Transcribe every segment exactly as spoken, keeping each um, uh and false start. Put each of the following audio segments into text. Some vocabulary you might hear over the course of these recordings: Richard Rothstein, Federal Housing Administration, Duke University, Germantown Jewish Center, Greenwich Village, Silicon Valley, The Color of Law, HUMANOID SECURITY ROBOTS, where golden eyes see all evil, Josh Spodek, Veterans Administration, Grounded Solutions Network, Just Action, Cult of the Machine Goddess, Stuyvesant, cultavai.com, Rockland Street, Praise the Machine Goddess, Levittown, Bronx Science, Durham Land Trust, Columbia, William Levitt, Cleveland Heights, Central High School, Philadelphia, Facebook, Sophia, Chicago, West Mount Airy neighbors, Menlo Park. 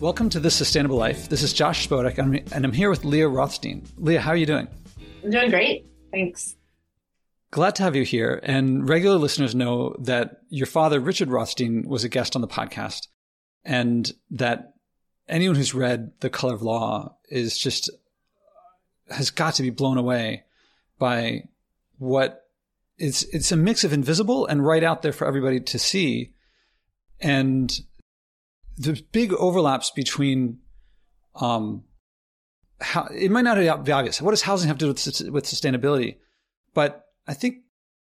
Welcome to This Sustainable Life. This is Josh Spodek, and I'm here with Leah Rothstein. Leah, how are you doing? I'm doing great. Thanks. Glad to have you here. And regular listeners know that your father, Richard Rothstein, was a guest on the podcast, and that anyone who's read The Color of Law is just has got to be blown away by what it's it's a mix of invisible and right out there for everybody to see, and the big overlaps between um, how it might not be obvious. What does housing have to do with with sustainability? But I think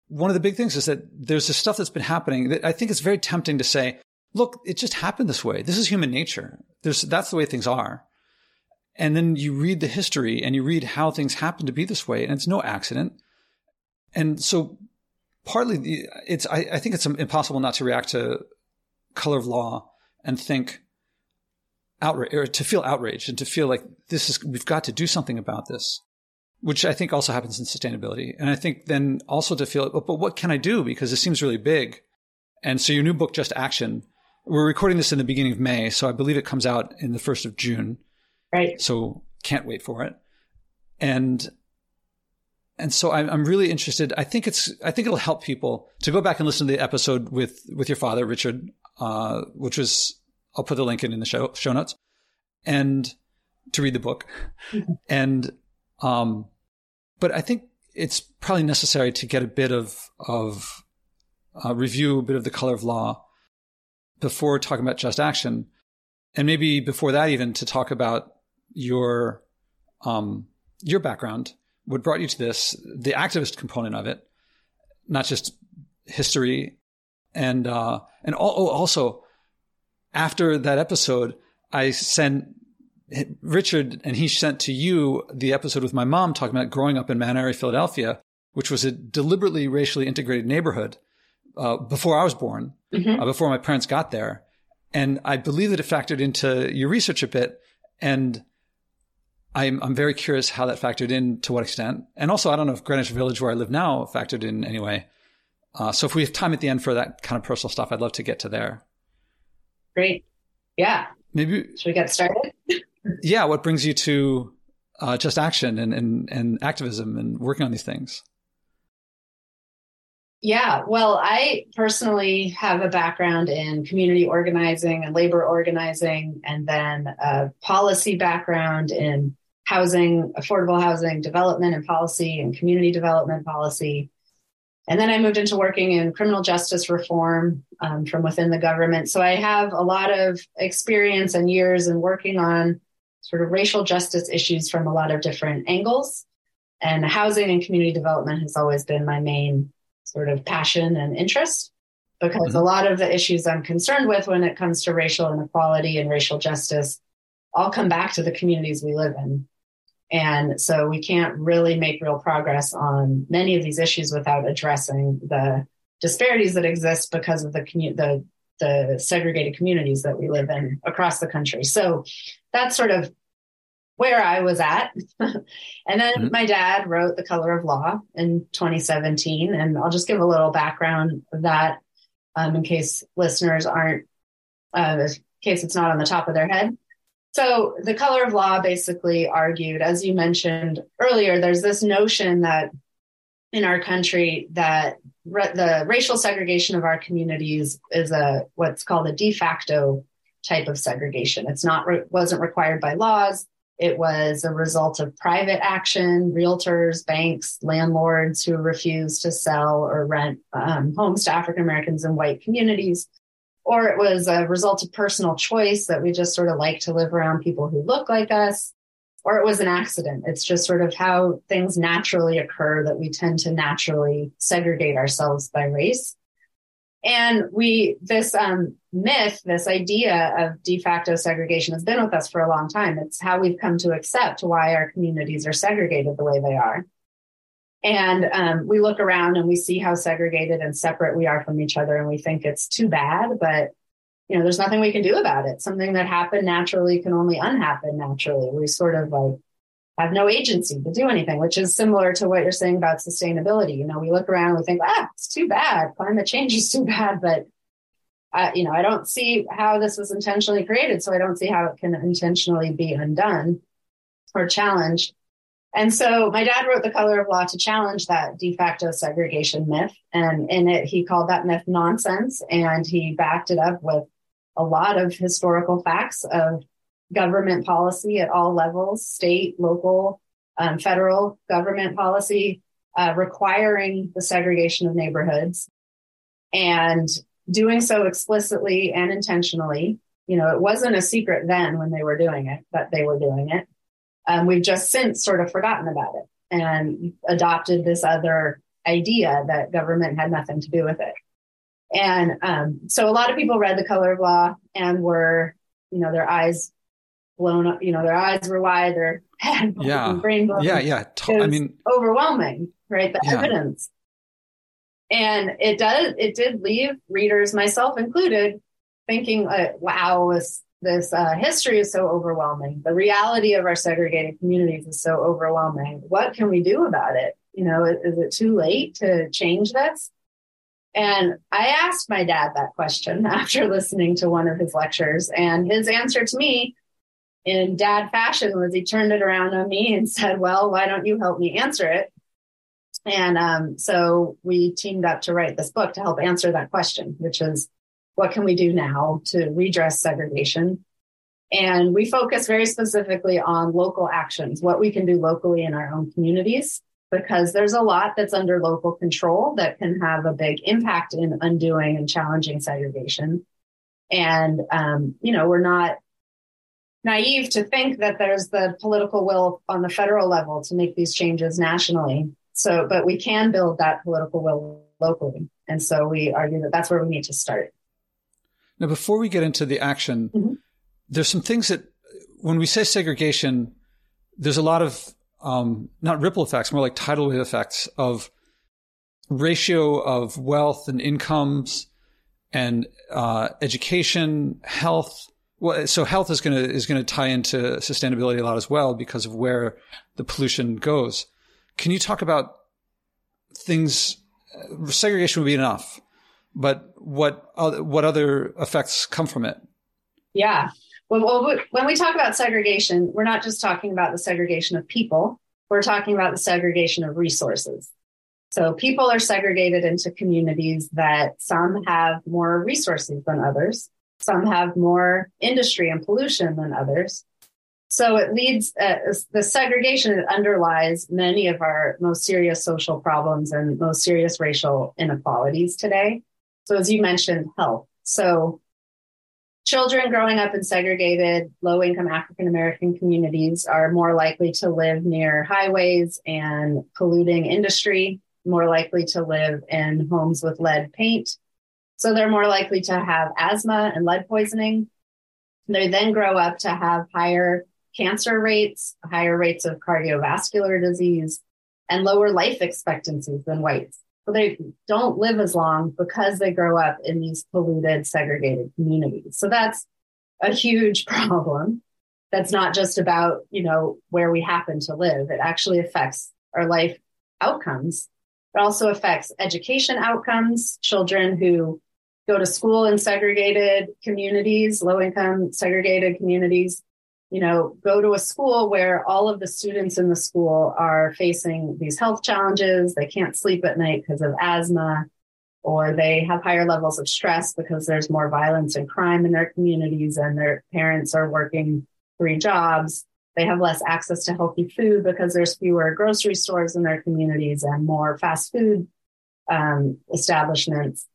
one of the big things is that there's this stuff that's been happening that I think it's very tempting to say, look, it just happened this way. This is human nature. There's, that's the way things are. And then you read the history and you read how things happen to be this way, and it's no accident. And so partly the, it's, I, I think it's impossible not to react to Color of Law and think outrage, or to feel outraged and to feel like this is, we've got to do something about this. Which I think also happens in sustainability. And I think then also to feel, but what can I do? Because it seems really big. And so your new book, Just Action, we're recording this in the beginning of May. So I believe it comes out in the first of June. Right. So can't wait for it. And, and so I'm, I'm really interested. I think it's, I think it'll help people to go back and listen to the episode with, with your father, Richard, uh, which was, I'll put the link in, in the show, show notes, and to read the book. Mm-hmm. And, Um, but I think it's probably necessary to get a bit of, of, uh, review, a bit of The Color of Law before talking about Just Action. And maybe before that, even to talk about your, um, your background, what brought you to this, the activist component of it, not just history. And, uh, and all, oh, also after that episode, I sent Richard, and he sent to you the episode with my mom talking about growing up in Mount Airy, Philadelphia, which was a deliberately racially integrated neighborhood uh, before I was born, mm-hmm. uh, before my parents got there. And I believe that it factored into your research a bit. And I'm, I'm very curious how that factored in, to what extent. And also, I don't know if Greenwich Village, where I live now, factored in anyway. Uh, so if we have time at the end for that kind of personal stuff, I'd love to get to there. Great. Yeah. Maybe. Should we get started? Yeah, what brings you to uh, Just Action and, and, and activism and working on these things? Yeah, well, I personally have a background in community organizing and labor organizing, and then a policy background in housing, affordable housing development and policy, and community development policy. And then I moved into working in criminal justice reform um, from within the government. So I have a lot of experience and years in working on sort of racial justice issues from a lot of different angles. And housing and community development has always been my main sort of passion and interest, because mm-hmm. a lot of the issues I'm concerned with when it comes to racial inequality and racial justice all come back to the communities we live in. And so we can't really make real progress on many of these issues without addressing the disparities that exist because of the commu- the, the segregated communities that we live in across the country. So that's sort of where I was at. And then mm-hmm. my dad wrote The Color of Law in twenty seventeen. And I'll just give a little background of that um, in case listeners aren't, uh, in case it's not on the top of their head. So The Color of Law basically argued, as you mentioned earlier, there's this notion that in our country that re- the racial segregation of our communities is a what's called a de facto type of segregation. It's not re- wasn't required by laws. It was a result of private action, realtors, banks, landlords who refused to sell or rent um, homes to African Americans in white communities. Or it was a result of personal choice that we just sort of like to live around people who look like us, or it was an accident. It's just sort of how things naturally occur, that we tend to naturally segregate ourselves by race. And we, this um, myth, this idea of de facto segregation has been with us for a long time. It's how we've come to accept why our communities are segregated the way they are. And um, we look around and we see how segregated and separate we are from each other, and we think it's too bad, but, you know, there's nothing we can do about it. Something that happened naturally can only unhappen naturally. We sort of like have no agency to do anything, which is similar to what you're saying about sustainability. You know, we look around and we think, ah, it's too bad. Climate change is too bad, but I, you know, I don't see how this was intentionally created, so I don't see how it can intentionally be undone or challenged. And so my dad wrote The Color of Law to challenge that de facto segregation myth. And in it, he called that myth nonsense. And he backed it up with a lot of historical facts of government policy at all levels, state, local, um, federal government policy, uh, requiring the segregation of neighborhoods and doing so explicitly and intentionally. You know, it wasn't a secret then when they were doing it, but they were doing it. Um, we've just since sort of forgotten about it and adopted this other idea that government had nothing to do with it. And um, so a lot of people read The Color of Law and were, you know, their eyes blown up, you know, their eyes were wide, their head yeah. brain blown. Yeah, yeah. To- it was I mean, overwhelming, right? The yeah. evidence. And it does, it did leave readers, myself included, thinking, uh, wow, this, This uh, history is so overwhelming. The reality of our segregated communities is so overwhelming. What can we do about it? You know, is, is it too late to change this? And I asked my dad that question after listening to one of his lectures. And his answer to me in dad fashion was he turned it around on me and said, well, why don't you help me answer it? And um, so we teamed up to write this book to help answer that question, which is, what can we do now to redress segregation? And we focus very specifically on local actions, what we can do locally in our own communities, because there's a lot that's under local control that can have a big impact in undoing and challenging segregation. And, um, you know, we're not naive to think that there's the political will on the federal level to make these changes nationally. So, but we can build that political will locally. And so we argue that that's where we need to start. Now, before we get into the action, mm-hmm. there's some things that when we say segregation, there's a lot of um, not ripple effects, more like tidal wave effects of ratio of wealth and incomes and uh, education, health. Well, so health is going to is going to tie into sustainability a lot as well because of where the pollution goes. Can you talk about things? Segregation would be enough. But what other, what other effects come from it? Yeah. Well, when we talk about segregation, we're not just talking about the segregation of people. We're talking about the segregation of resources. So people are segregated into communities that some have more resources than others. Some have more industry and pollution than others. So it leads, uh, the segregation that underlies many of our most serious social problems and most serious racial inequalities today. So as you mentioned, health. So children growing up in segregated, low-income African-American communities are more likely to live near highways and polluting industry, more likely to live in homes with lead paint. So they're more likely to have asthma and lead poisoning. They then grow up to have higher cancer rates, higher rates of cardiovascular disease, and lower life expectancies than whites. So they don't live as long because they grow up in these polluted, segregated communities. So that's a huge problem. That's not just about, you know, where we happen to live. It actually affects our life outcomes. It also affects education outcomes. Children who go to school in segregated communities, low-income segregated communities, you know, go to a school where all of the students in the school are facing these health challenges. They can't sleep at night because of asthma, or they have higher levels of stress because there's more violence and crime in their communities and their parents are working three jobs. They have less access to healthy food because there's fewer grocery stores in their communities and more fast food um, establishments.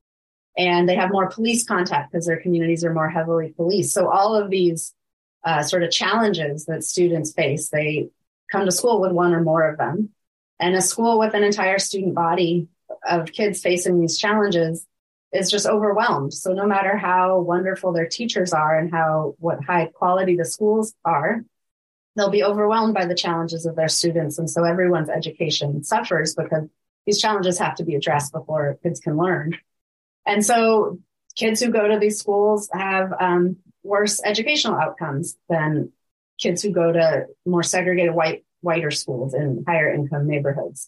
And they have more police contact because their communities are more heavily policed. So all of these Uh, sort of challenges that students face. They come to school with one or more of them. And a school with an entire student body of kids facing these challenges is just overwhelmed. So no matter how wonderful their teachers are and how what high quality the schools are, they'll be overwhelmed by the challenges of their students. And so everyone's education suffers because these challenges have to be addressed before kids can learn. And so kids who go to these schools have um, worse educational outcomes than kids who go to more segregated white, whiter schools in higher income neighborhoods.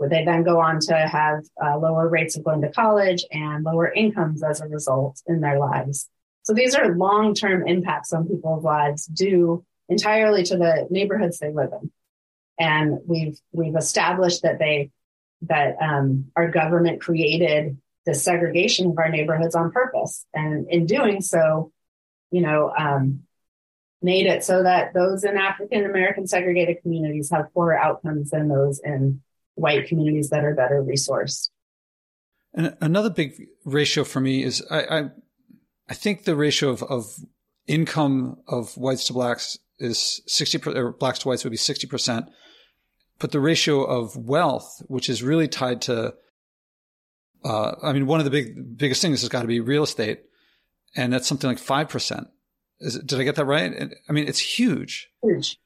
where they then go on to have uh, lower rates of going to college and lower incomes as a result in their lives. So these are long-term impacts on people's lives due entirely to the neighborhoods they live in. And we've we've established that they that um, our government created the segregation of our neighborhoods on purpose. And in doing so, you know, um, made it so that those in African-American segregated communities have poorer outcomes than those in white communities that are better resourced. And another big ratio for me is I I, I think the ratio of, of income of whites to blacks is sixty percent, or blacks to whites would be sixty percent. But the ratio of wealth, which is really tied to, uh, I mean, one of the big biggest things has got to be real estate. And that's something like five percent. Is it, did I get that right? I mean, it's huge. Huge.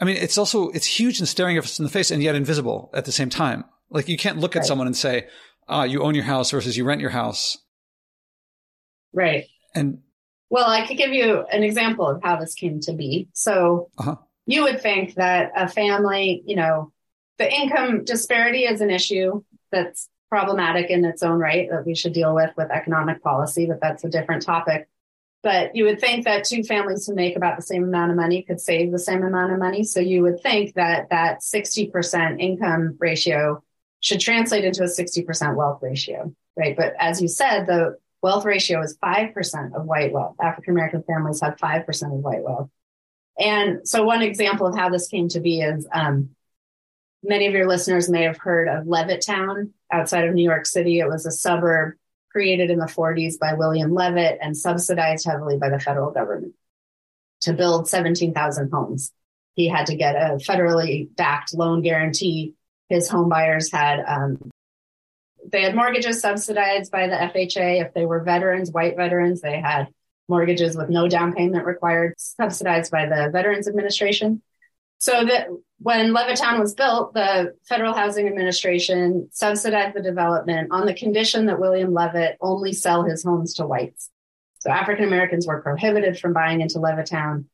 I mean, it's also, it's huge and staring us in the face and yet invisible at the same time. Like you can't look at right. someone and say, ah, oh, you own your house versus you rent your house. Right. And well, I could give you an example of how this came to be. So uh-huh. you would think that a family, you know, the income disparity is an issue that's problematic in its own right that we should deal with with economic policy, but that's a different topic. But you would think that two families who make about the same amount of money could save the same amount of money. So you would think that that sixty percent income ratio should translate into a sixty percent wealth ratio, right? But as you said, the wealth ratio is five percent of white wealth. African-American families have five percent of white wealth. And so one example of how this came to be is um, many of your listeners may have heard of Levittown outside of New York City. It was a suburb created in the forties by William Levitt and subsidized heavily by the federal government to build seventeen thousand homes. He had to get a federally backed loan guarantee. His home buyers had um, they had mortgages subsidized by the F H A. If they were veterans, white veterans, they had mortgages with no down payment required, subsidized by the Veterans Administration. So that when Levittown was built, the Federal Housing Administration subsidized the development on the condition that William Levitt only sell his homes to whites. So African Americans were prohibited from buying into Levittown.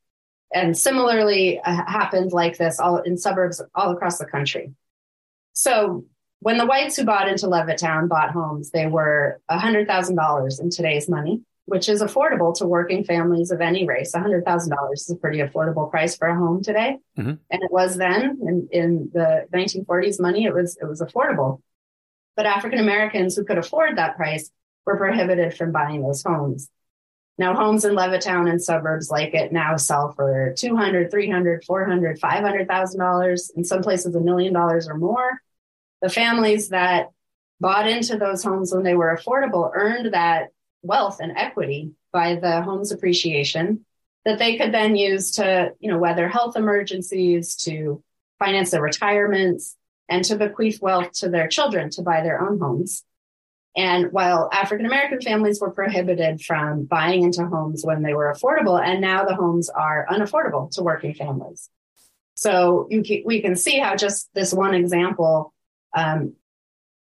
And similarly uh, happened like this all in suburbs all across the country. So when the whites who bought into Levittown bought homes, they were one hundred thousand dollars in today's money, which is affordable to working families of any race. one hundred thousand dollars is a pretty affordable price for a home today. Mm-hmm. And it was then in, in the nineteen forties money, it was it was affordable. But African-Americans who could afford that price were prohibited from buying those homes. Now, homes in Levittown and suburbs like it now sell for two hundred thousand dollars, three hundred thousand dollars, four hundred thousand dollars, five hundred thousand dollars, in some places a million dollars or more. The families that bought into those homes when they were affordable earned that wealth and equity by the home's appreciation that they could then use to, you know, weather health emergencies, to finance their retirements, and to bequeath wealth to their children to buy their own homes. And while African-American families were prohibited from buying into homes when they were affordable, and now the homes are unaffordable to working families. So you can, we can see how just this one example um,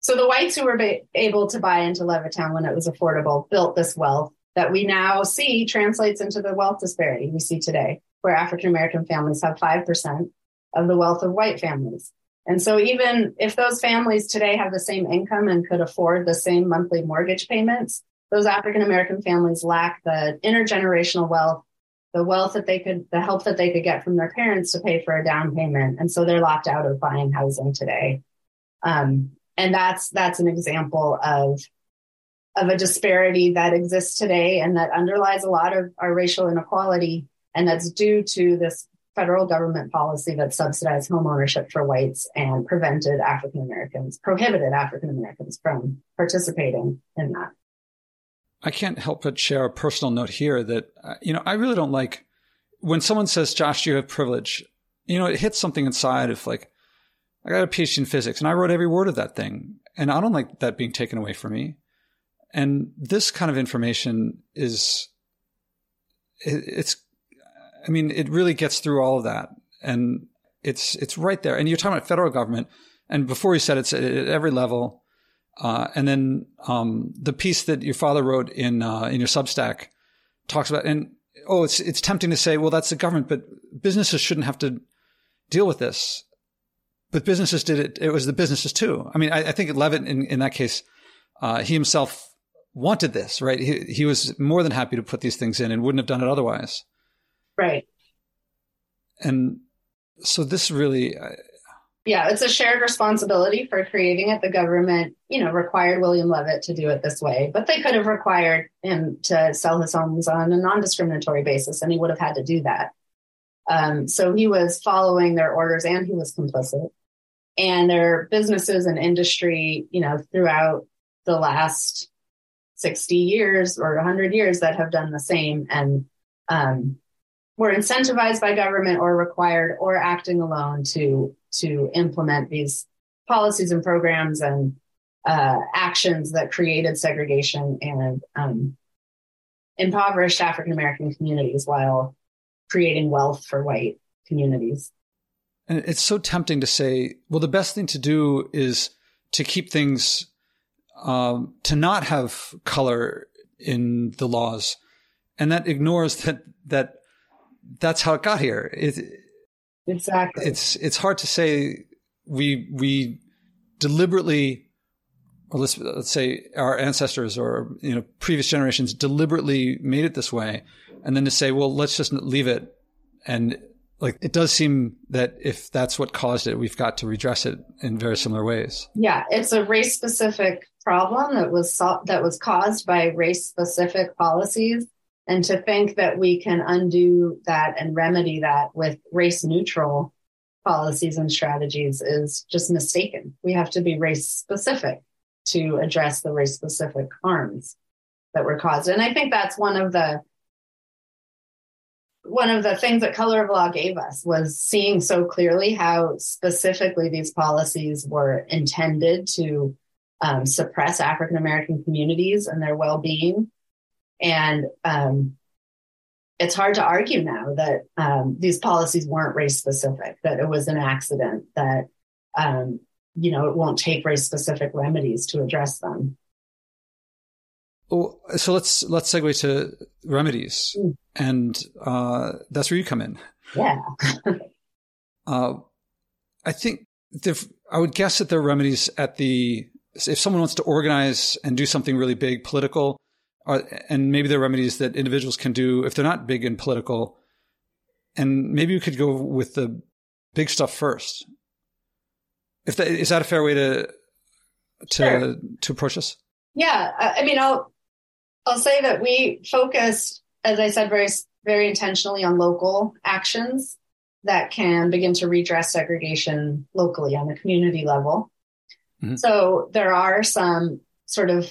So the whites who were ba- able to buy into Levittown when it was affordable built this wealth that we now see translates into the wealth disparity we see today, where African-American families have five percent of the wealth of white families. And so even if those families today have the same income and could afford the same monthly mortgage payments, those African-American families lack the intergenerational wealth, the wealth that they could, the help that they could get from their parents to pay for a down payment. And so they're locked out of buying housing today. Um, And that's that's an example of of a disparity that exists today and that underlies a lot of our racial inequality. And that's due to this federal government policy that subsidized homeownership for whites and prevented African Americans, prohibited African Americans from participating in that. I can't help but share a personal note here that, you know, I really don't like when someone says, Josh, you have privilege. You know, it hits something inside of like, I got a PhD in physics and I wrote every word of that thing. And I don't like that being taken away from me. And this kind of information is, it, it's, I mean, it really gets through all of that. And it's, it's right there. And you're talking about federal government. And before you said it's at every level. Uh, and then um, the piece that your father wrote in, uh, in your Substack talks about, and oh, it's, it's tempting to say, well, that's the government, but businesses shouldn't have to deal with this. But businesses did it. It was the businesses too. I mean, I, I think Levitt, in, in that case, uh, he himself wanted this, right? He, he was more than happy to put these things in and wouldn't have done it otherwise. Right. And so this really... Uh, yeah, it's a shared responsibility for creating it. The government, you know, required William Levitt to do it this way, but they could have required him to sell his homes on a non-discriminatory basis, and he would have had to do that. Um, so he was following their orders, and he was complicit. And there are businesses and industry, you know, throughout the last sixty years or one hundred years that have done the same and um, were incentivized by government or required or acting alone to to implement these policies and programs and uh, actions that created segregation and um, impoverished African-American communities while creating wealth for white communities. And it's so tempting to say, well, the best thing to do is to keep things, um, to not have color in the laws. And that ignores that, that that's how it got here. It, exactly. It's, it's hard to say we, we deliberately, or let's, let's say our ancestors or, you know, previous generations deliberately made it this way. And then to say, well, let's just leave it. And, like, it does seem that if that's what caused it, we've got to redress it in very similar ways. Yeah, it's a race-specific problem that was that was caused by race-specific policies. And to think that we can undo that and remedy that with race-neutral policies and strategies is just mistaken. We have to be race-specific to address the race-specific harms that were caused. And I think that's one of the One of the things that Color of Law gave us was seeing so clearly how specifically these policies were intended to um, suppress African-American communities and their well-being. And um, it's hard to argue now that um, these policies weren't race-specific, that it was an accident, that, um, you know, it won't take race-specific remedies to address them. Oh, so let's let's segue to remedies, mm. and uh, that's where you come in. Yeah. uh, I think I would guess that there are remedies at the if someone wants to organize and do something really big, political, uh, and maybe there are remedies that individuals can do if they're not big and political. And maybe we could go with the big stuff first. If that, is that a fair way to to sure. to approach this? Yeah, I mean, I'll. I'll say that we focused, as I said, very, very intentionally on local actions that can begin to redress segregation locally on the community level. Mm-hmm. So there are some sort of,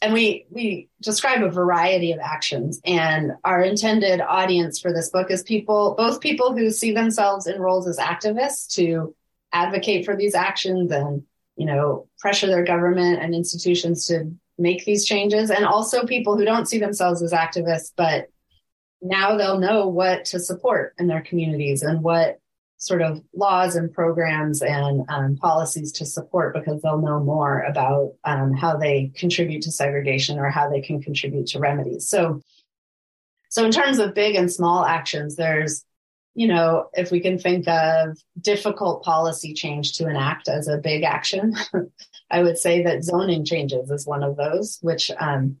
and we, we describe a variety of actions, and our intended audience for this book is people, both people who see themselves in roles as activists to advocate for these actions and, you know, pressure their government and institutions to make these changes, and also people who don't see themselves as activists, but now they'll know what to support in their communities and what sort of laws and programs and um, policies to support, because they'll know more about um, how they contribute to segregation or how they can contribute to remedies. So, so in terms of big and small actions, there's, you know, if we can think of difficult policy change to enact as a big action, I would say that zoning changes is one of those, which um,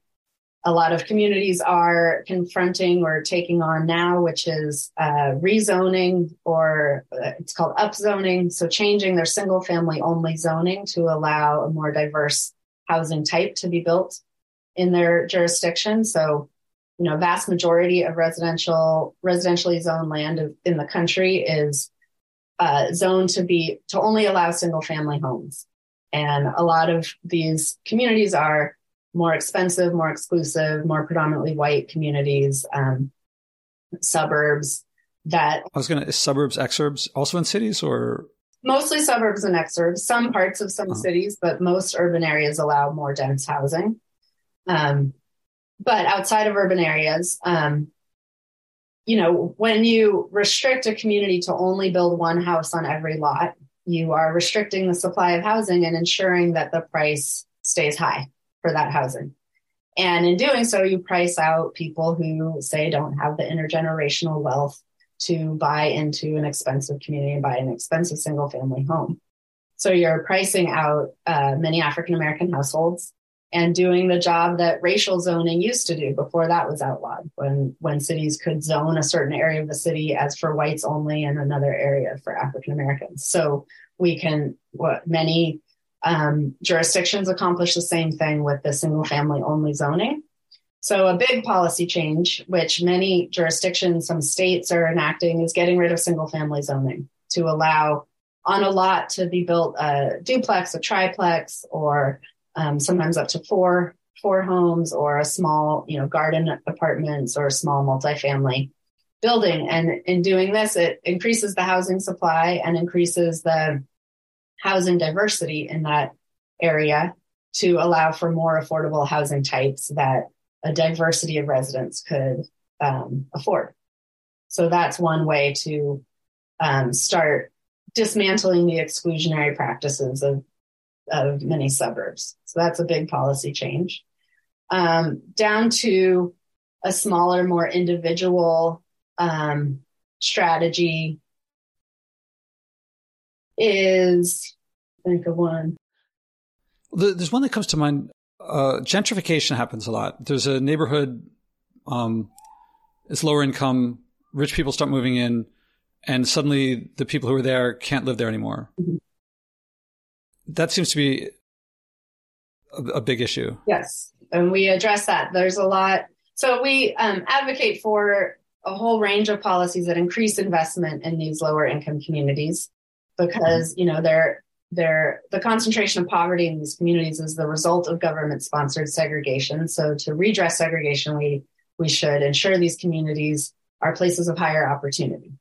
a lot of communities are confronting or taking on now, which is uh, rezoning, or it's called upzoning. So changing their single family only zoning to allow a more diverse housing type to be built in their jurisdiction. So, you know, vast majority of residential, residentially zoned land in the country is uh, zoned to be to only allow single family homes. And a lot of these communities are more expensive, more exclusive, more predominantly white communities, um, suburbs that... I was going to... Is suburbs, exurbs also in cities, or...? Mostly suburbs and exurbs, some parts of some oh. cities, but most urban areas allow more dense housing. Um But outside of urban areas, um, you know, when you restrict a community to only build one house on every lot, you are restricting the supply of housing and ensuring that the price stays high for that housing. And in doing so, you price out people who, say, don't have the intergenerational wealth to buy into an expensive community and buy an expensive single family home. So you're pricing out uh, many African-American households and doing the job that racial zoning used to do before that was outlawed, when, when cities could zone a certain area of the city as for whites only and another area for African-Americans. So we can, what many um, jurisdictions accomplish the same thing with the single family only zoning. So a big policy change, which many jurisdictions, some states are enacting, is getting rid of single family zoning to allow on a lot to be built a duplex, a triplex, or um, sometimes up to four, four homes, or a small, you know, garden apartments or a small multifamily building. And in doing this, it increases the housing supply and increases the housing diversity in that area to allow for more affordable housing types that a diversity of residents could um, afford. So that's one way to um, start dismantling the exclusionary practices of, of many suburbs. So that's a big policy change. Um, down to a smaller, more individual um, strategy is, think of one. There's one that comes to mind. Uh, gentrification happens a lot. There's a neighborhood, um, it's lower income, rich people start moving in, and suddenly the people who are there can't live there anymore. Mm-hmm. That seems to be a, a big issue. Yes, and we address that. There's a lot. So we um, advocate for a whole range of policies that increase investment in these lower income communities because, mm-hmm. you know, they're There, the concentration of poverty in these communities is the result of government-sponsored segregation. So to redress segregation, we, we should ensure these communities are places of higher opportunity.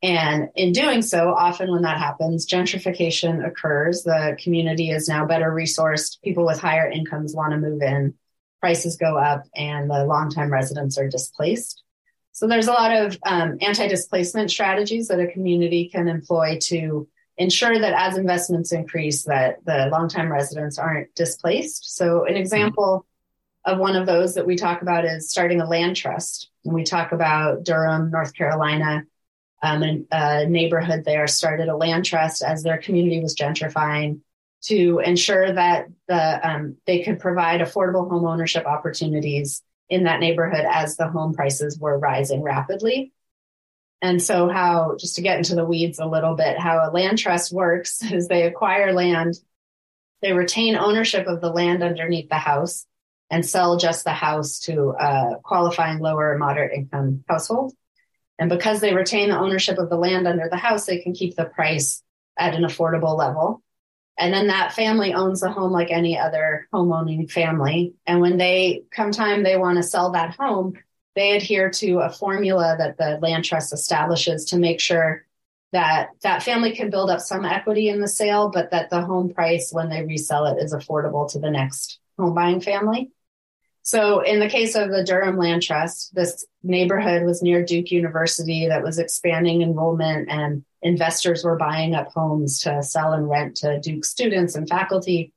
And in doing so, often when that happens, gentrification occurs. The community is now better resourced. People with higher incomes want to move in. Prices go up, and the longtime residents are displaced. So there's a lot of um, anti-displacement strategies that a community can employ to ensure that as investments increase, that the longtime residents aren't displaced. So an example of one of those that we talk about is starting a land trust. And we talk about Durham, North Carolina, um, and a neighborhood there started a land trust as their community was gentrifying to ensure that the um, they could provide affordable home ownership opportunities in that neighborhood as the home prices were rising rapidly. And so how, just to get into the weeds a little bit, how a land trust works is they acquire land, they retain ownership of the land underneath the house and sell just the house to a qualifying lower and moderate income household. And because they retain the ownership of the land under the house, they can keep the price at an affordable level. And then that family owns the home like any other homeowning family. And when they come time, they want to sell that home, they adhere to a formula that the land trust establishes to make sure that that family can build up some equity in the sale, but that the home price when they resell it is affordable to the next home buying family. So in the case of the Durham Land Trust, this neighborhood was near Duke University that was expanding enrollment, and investors were buying up homes to sell and rent to Duke students and faculty.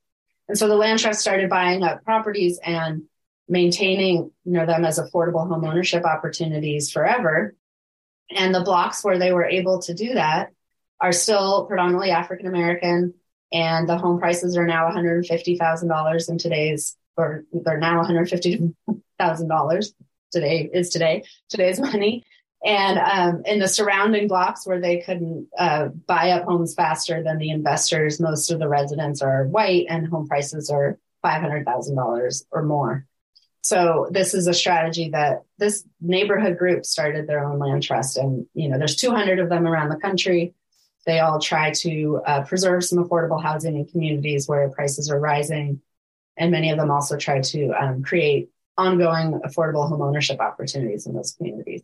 And so the land trust started buying up properties and maintaining, you know, them as affordable home ownership opportunities forever. And the blocks where they were able to do that are still predominantly African-American, and the home prices are now one hundred fifty thousand dollars in today's, or they're now one hundred fifty thousand dollars today is today, today's money. And um, in the surrounding blocks where they couldn't uh, buy up homes faster than the investors, most of the residents are white and home prices are five hundred thousand dollars or more. So this is a strategy that this neighborhood group started their own land trust. And, you know, there's two hundred of them around the country. They all try to uh, preserve some affordable housing in communities where prices are rising. And many of them also try to um, create ongoing affordable home ownership opportunities in those communities.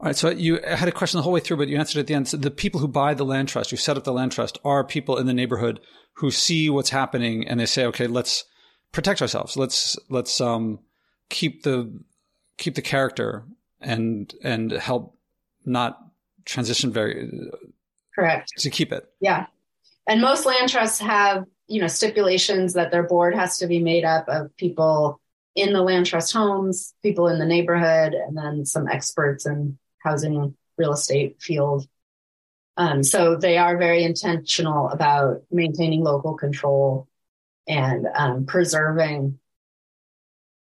All right. So you had a question the whole way through, but you answered at the end. So the people who buy the land trust, who set up the land trust, are people in the neighborhood who see what's happening and they say, okay, let's protect ourselves. Let's let's um, keep the keep the character and and help not transition very correct to keep it. Yeah, and most land trusts have, you know, stipulations that their board has to be made up of people in the land trust homes, people in the neighborhood, and then some experts in housing, real estate field. Um, so they are very intentional about maintaining local control and um, preserving,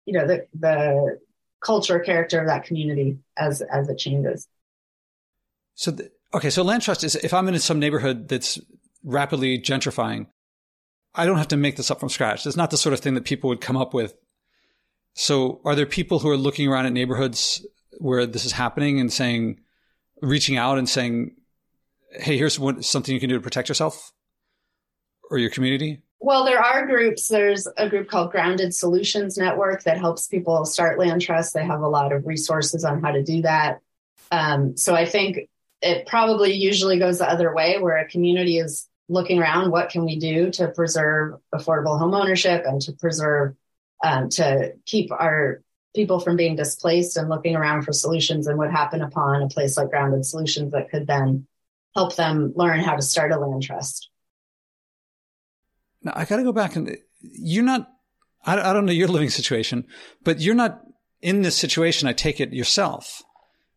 you know, the, the culture, character of that community as as it changes. So, the, okay, so land trust is, if I'm in some neighborhood that's rapidly gentrifying, I don't have to make this up from scratch. It's not the sort of thing that people would come up with. So are there people who are looking around at neighborhoods where this is happening and saying, reaching out and saying, hey, here's what, something you can do to protect yourself or your community? Well, there are groups. There's a group called Grounded Solutions Network that helps people start land trusts. They have a lot of resources on how to do that. Um, so I think it probably usually goes the other way, where a community is looking around, what can we do to preserve affordable home ownership and to preserve, um, to keep our people from being displaced, and looking around for solutions and what happen upon a place like Grounded Solutions that could then help them learn how to start a land trust. Now, I got to go back, and you're not, I, I don't know your living situation, but you're not in this situation, I take it, yourself.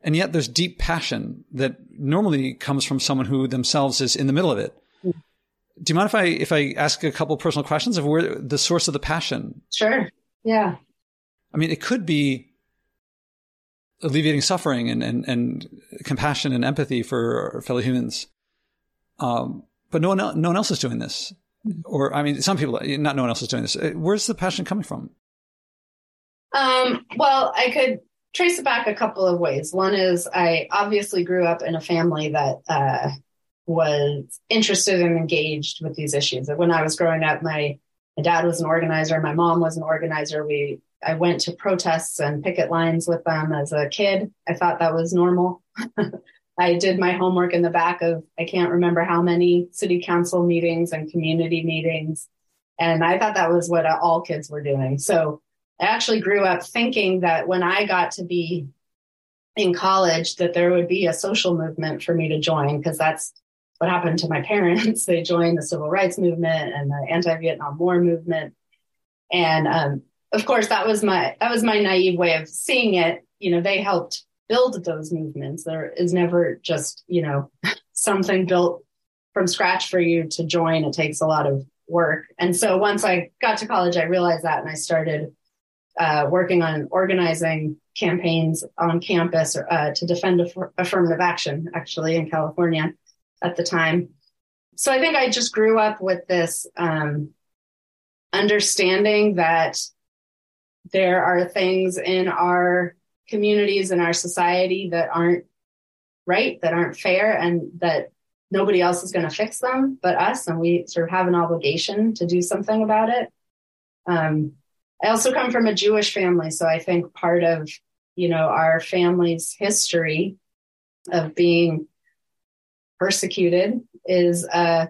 And yet there's deep passion that normally comes from someone who themselves is in the middle of it. Mm-hmm. Do you mind if I, if I ask a couple personal questions of where the source of the passion? Sure. Yeah. I mean, it could be alleviating suffering and, and, and compassion and empathy for fellow humans. Um, but no one, no one else is doing this. Or, I mean, some people, not no one else is doing this. Where's the passion coming from? Um, well, I could trace it back a couple of ways. One is I obviously grew up in a family that uh, was interested and engaged with these issues. When I was growing up, my, my dad was an organizer. My mom was an organizer. We I went to protests and picket lines with them as a kid. I thought that was normal. I did my homework in the back of, I can't remember how many city council meetings and community meetings. And I thought that was what all kids were doing. So I actually grew up thinking that when I got to be in college, that there would be a social movement for me to join, because that's what happened to my parents. They joined the civil rights movement and the anti-Vietnam War movement. And, um, Of course, that was my that was my naive way of seeing it. You know, they helped build those movements. There is never just, you know, something built from scratch for you to join. It takes a lot of work. And so once I got to college, I realized that, and I started uh, working on organizing campaigns on campus uh, to defend aff- affirmative action, actually, in California at the time. So I think I just grew up with this um, understanding that there are things in our communities and our society that aren't right, that aren't fair, and that nobody else is going to fix them but us. And we sort of have an obligation to do something about it. Um, I also come from a Jewish family. So I think part of, you know, our family's history of being persecuted is uh,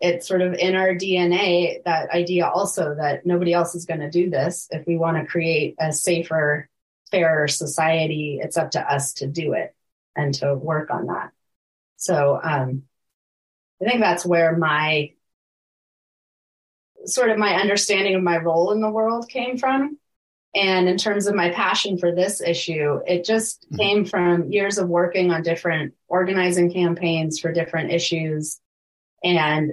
it's sort of in our D N A, that idea also that nobody else is going to do this. If we want to create a safer, fairer society, it's up to us to do it and to work on that. So um, I think that's where my sort of my understanding of my role in the world came from. And in terms of my passion for this issue, it just mm-hmm. came from years of working on different organizing campaigns for different issues, and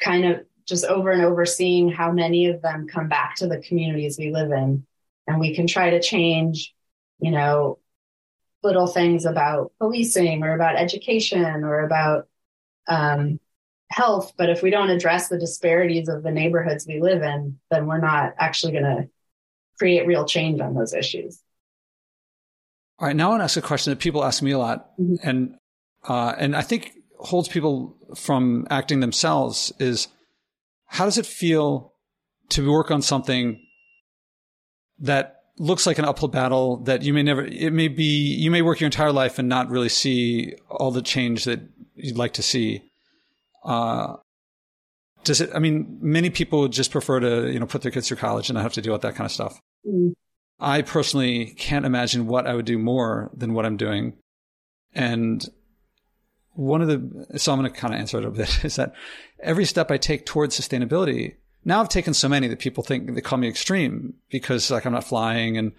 kind of just over and over seeing how many of them come back to the communities we live in. And we can try to change, you know, little things about policing or about education or about um, health. But if we don't address the disparities of the neighborhoods we live in, then we're not actually going to create real change on those issues. All right. Now I want to ask a question that people ask me a lot. Mm-hmm. And, uh, and I think holds people from acting themselves is, how does it feel to work on something that looks like an uphill battle that you may never, it may be, you may work your entire life and not really see all the change that you'd like to see. Uh, does it, I mean, many people would just prefer to, you know, put their kids through college and not have to deal with that kind of stuff. Mm. I personally can't imagine what I would do more than what I'm doing. And one of the, so I'm going to kind of answer it a bit, is that every step I take towards sustainability, now I've taken so many that people think, they call me extreme because like I'm not flying. And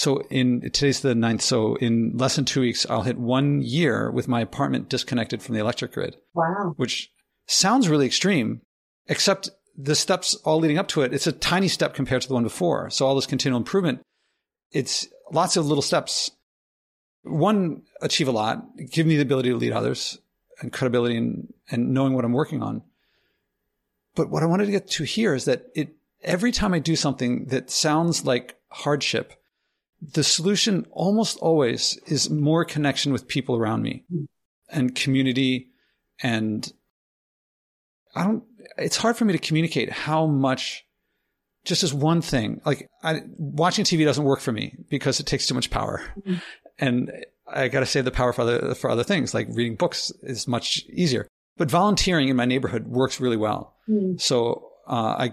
So in today's the ninth. So in less than two weeks, I'll hit one year with my apartment disconnected from the electric grid. Wow. Which sounds really extreme, except the steps all leading up to it, it's a tiny step compared to the one before. So all this continual improvement, it's lots of little steps. One, achieve a lot, give me the ability to lead others and credibility and, and knowing what I'm working on. But what I wanted to get to here is that it every time I do something that sounds like hardship, the solution almost always is more connection with people around me and community. And I don't, it's hard for me to communicate how much just as one thing, like I, watching T V doesn't work for me because it takes too much power. Mm-hmm. And I got to save the power for other, for other things. Like reading books is much easier, but volunteering in my neighborhood works really well. Mm-hmm. So uh, I,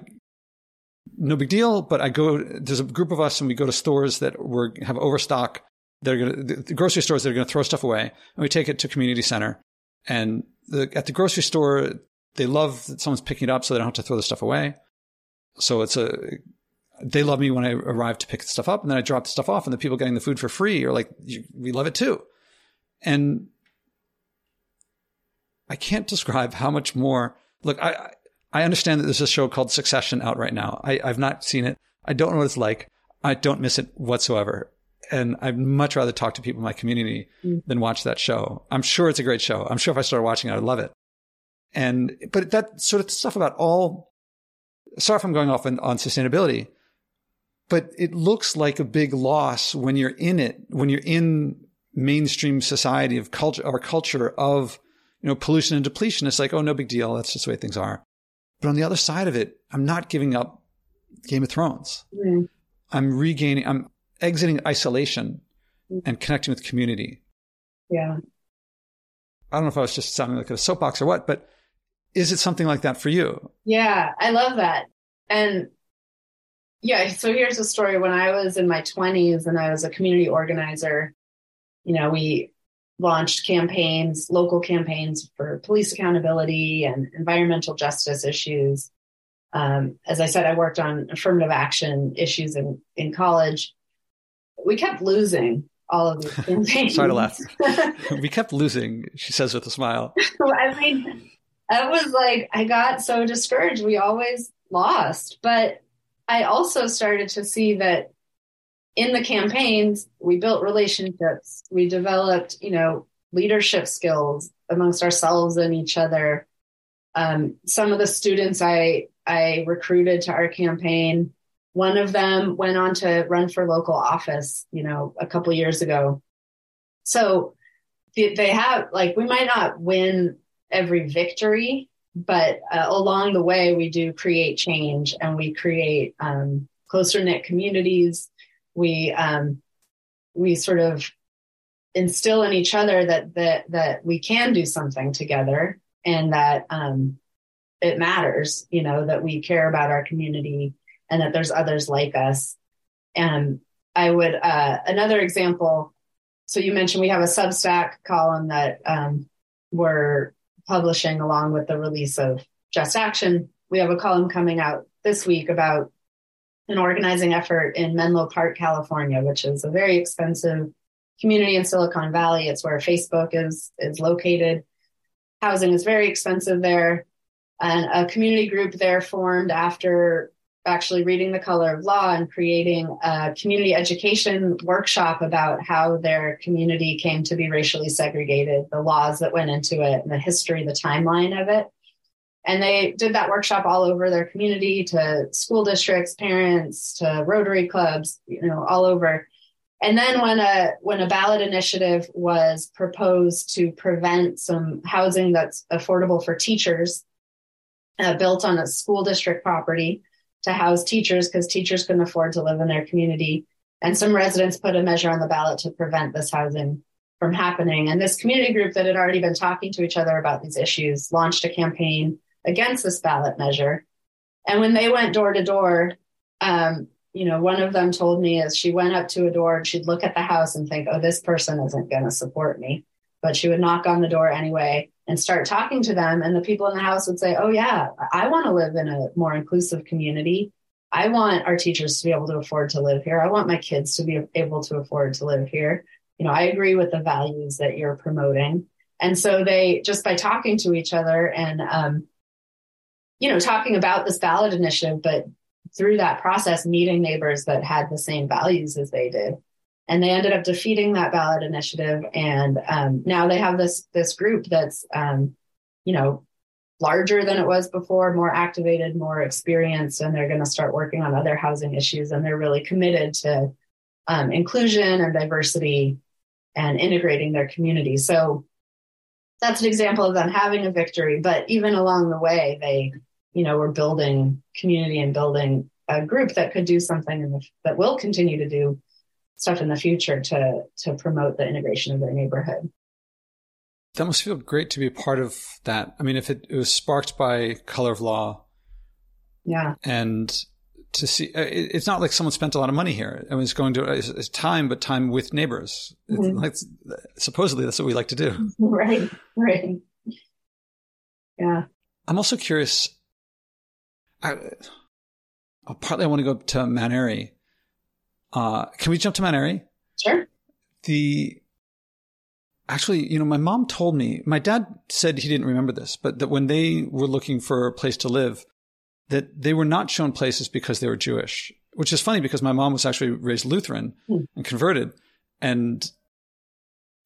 no big deal, but I go, there's a group of us and we go to stores that were have overstock. They're going to, the grocery stores that are going to throw stuff away, and we take it to community center. And the, at the grocery store, they love that someone's picking it up so they don't have to throw the stuff away. So it's a, they love me when I arrive to pick the stuff up, and then I drop the stuff off, and the people getting the food for free are like, we love it too. And I can't describe how much more, look, I, I understand that there's a show called Succession out right now. I, I've not seen it. I don't know what it's like. I don't miss it whatsoever. And I'd much rather talk to people in my community mm. than watch that show. I'm sure it's a great show. I'm sure if I started watching it, I'd love it. And, but that sort of stuff about all, sorry if I'm going off on, on sustainability, but it looks like a big loss when you're in it, when you're in mainstream society of culture, our culture of, you know, pollution and depletion. It's like, oh, no big deal. That's just the way things are. But on the other side of it, I'm not giving up Game of Thrones. Mm. I'm regaining, I'm exiting isolation mm. and connecting with community. Yeah. I don't know if I was just sounding like a soapbox or what, but is it something like that for you? Yeah, I love that. And yeah, so here's a story. When I was in my twenties and I was a community organizer, you know, we launched campaigns, local campaigns for police accountability and environmental justice issues. Um, as I said, I worked on affirmative action issues in, in college. We kept losing all of these campaigns. Sorry to laugh. We kept losing, she says with a smile. I mean, I was like, I got so discouraged. We always lost. But I also started to see that in the campaigns, we built relationships. We developed, you know, leadership skills amongst ourselves and each other. Um, some of the students I I recruited to our campaign, one of them went on to run for local office, you know, a couple years ago. So they have, like, we might not win every victory, but uh, along the way, we do create change and we create um, closer knit communities. We um, we sort of instill in each other that that that we can do something together and that um, it matters, you know, that we care about our community and that there's others like us. And I would, uh, another example, so you mentioned we have a Substack column that um, we're publishing along with the release of Just Action. We have a column coming out this week about an organizing effort in Menlo Park, California, which is a very expensive community in Silicon Valley. It's where Facebook is, is located. Housing is very expensive there. And a community group there formed after actually reading The Color of Law and creating a community education workshop about how their community came to be racially segregated, the laws that went into it, and the history, the timeline of it. And they did that workshop all over their community to school districts, parents, to Rotary clubs, you know, all over. And then when a when a ballot initiative was proposed to prevent some housing that's affordable for teachers uh, built on a school district property to house teachers because teachers couldn't afford to live in their community. And some residents put a measure on the ballot to prevent this housing from happening. And this community group that had already been talking to each other about these issues launched a campaign against this ballot measure. And when they went door to door, um, you know, one of them told me as she went up to a door and she'd look at the house and think, oh, this person isn't going to support me. But she would knock on the door anyway and start talking to them. And the people in the house would say, oh, yeah, I want to live in a more inclusive community. I want our teachers to be able to afford to live here. I want my kids to be able to afford to live here. You know, I agree with the values that you're promoting. And so they, just by talking to each other and, um, you know, talking about this ballot initiative, but through that process, meeting neighbors that had the same values as they did. And they ended up defeating that ballot initiative. And um, now they have this, this group that's, um, you know, larger than it was before, more activated, more experienced, and they're going to start working on other housing issues. And they're really committed to um, inclusion and diversity and integrating their community. So that's an example of them having a victory. But even along the way, they, you know, were building community and building a group that could do something in the, that will continue to do stuff in the future to to promote the integration of their neighborhood. That must feel great to be a part of that. I mean, if it, it was sparked by Color of Law. Yeah. And to see, it, it's not like someone spent a lot of money here. I mean, it's going to, it's, it's time, but time with neighbors. Mm-hmm. It's like, supposedly that's what we like to do. Right. Right. Yeah. I'm also curious. I, partly I want to go to Mount Airy. Uh, can we jump to Mount Airy? Sure. The, Actually, you know, my mom told me, my dad said he didn't remember this, but that when they were looking for a place to live, that they were not shown places because they were Jewish, which is funny because my mom was actually raised Lutheran and converted. And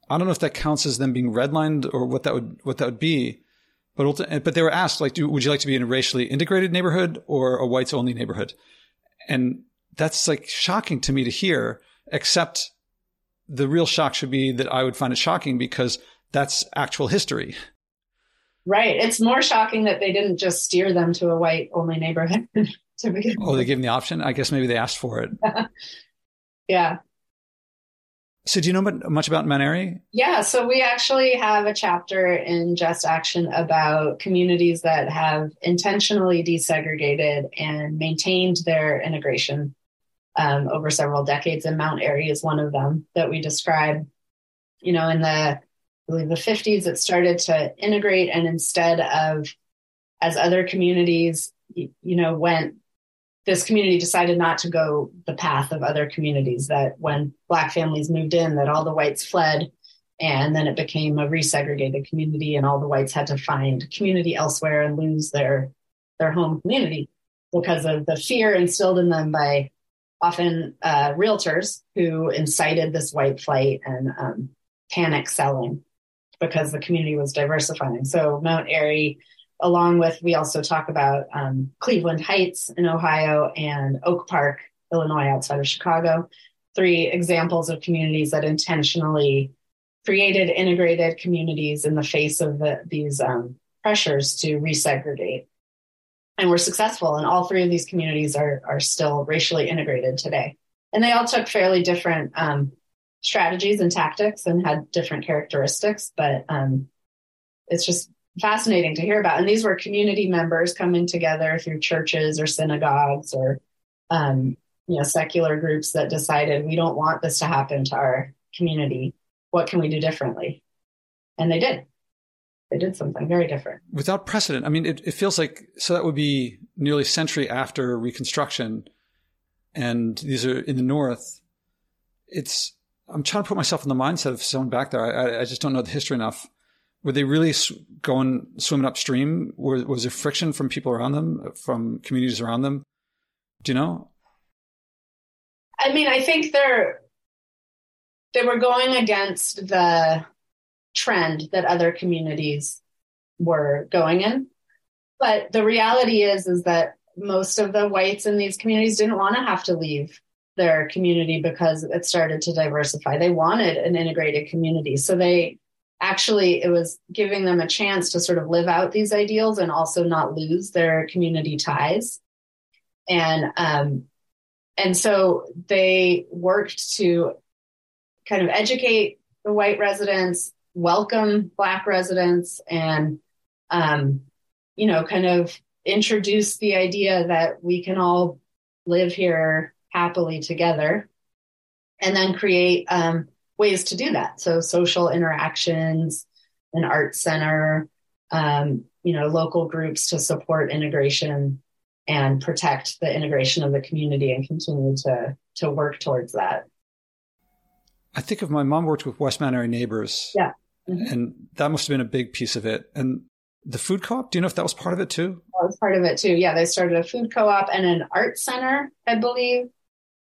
I don't know if that counts as them being redlined or what that would, what that would be. But, but they were asked, like, do, would you like to be in a racially integrated neighborhood or a whites only neighborhood? And that's like shocking to me to hear, except the real shock should be that I would find it shocking because that's actual history. Right. It's more shocking that they didn't just steer them to a white only neighborhood. to begin with. Oh, they gave them the option? I guess maybe they asked for it. Yeah. So do you know much about Mount Airy? Yeah. So we actually have a chapter in Just Action about communities that have intentionally desegregated and maintained their integration Um, over several decades, and Mount Airy is one of them that we describe. You know, in the, I believe the fifties, it started to integrate, and instead of, as other communities, you, you know, went, this community decided not to go the path of other communities, that when Black families moved in, that all the whites fled, and then it became a resegregated community, and all the whites had to find community elsewhere and lose their, their home community because of the fear instilled in them by often uh, realtors who incited this white flight and um, panic selling because the community was diversifying. So Mount Airy, along with, we also talk about um, Cleveland Heights in Ohio and Oak Park, Illinois, outside of Chicago, three examples of communities that intentionally created integrated communities in the face of the, these um, pressures to resegregate. And were successful, and all three of these communities are are still racially integrated today. And they all took fairly different um, strategies and tactics and had different characteristics, but um, it's just fascinating to hear about. And these were community members coming together through churches or synagogues or um, you know, secular groups that decided, we don't want this to happen to our community. What can we do differently? And they did. They did something very different. Without precedent. I mean, it, it feels like, so that would be nearly a century after Reconstruction. And these are in the North. It's, I'm trying to put myself in the mindset of someone back there. I, I just don't know the history enough. Were they really going, swimming upstream? Were, was there friction from people around them, from communities around them? Do you know? I mean, I think they're, they were going against the trend that other communities were going in. But the reality is, is that most of the whites in these communities didn't want to have to leave their community because it started to diversify. They wanted an integrated community. So they actually, it was giving them a chance to sort of live out these ideals and also not lose their community ties. And, um, and so they worked to kind of educate the white residents, welcome Black residents, and, um, you know, kind of introduce the idea that we can all live here happily together, and then create um, ways to do that. So social interactions, an art center, um, you know, local groups to support integration and protect the integration of the community and continue to to work towards that. I think of my mom worked with West Mount Airy Neighbors. Yeah. Mm-hmm. And that must have been a big piece of it. And the food co-op, do you know if that was part of it too? That was part of it too. Yeah, they started a food co-op and an art center, I believe.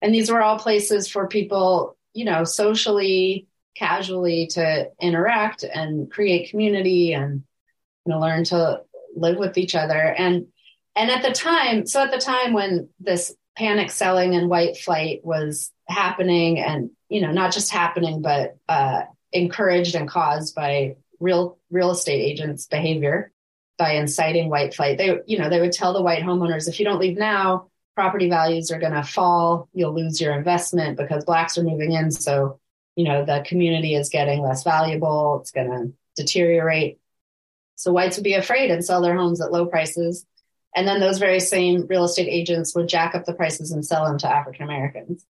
And these were all places for people, you know, socially, casually to interact and create community and, you know, learn to live with each other. And and at the time, so at the time when this panic selling and white flight was happening and, you know, not just happening, but uh, encouraged and caused by real real estate agents' behavior by inciting white flight. They, you know, they would tell the white homeowners, if you don't leave now, property values are going to fall. You'll lose your investment because blacks are moving in. So, you know, the community is getting less valuable. It's going to deteriorate. So whites would be afraid and sell their homes at low prices. And then those very same real estate agents would jack up the prices and sell them to African Americans.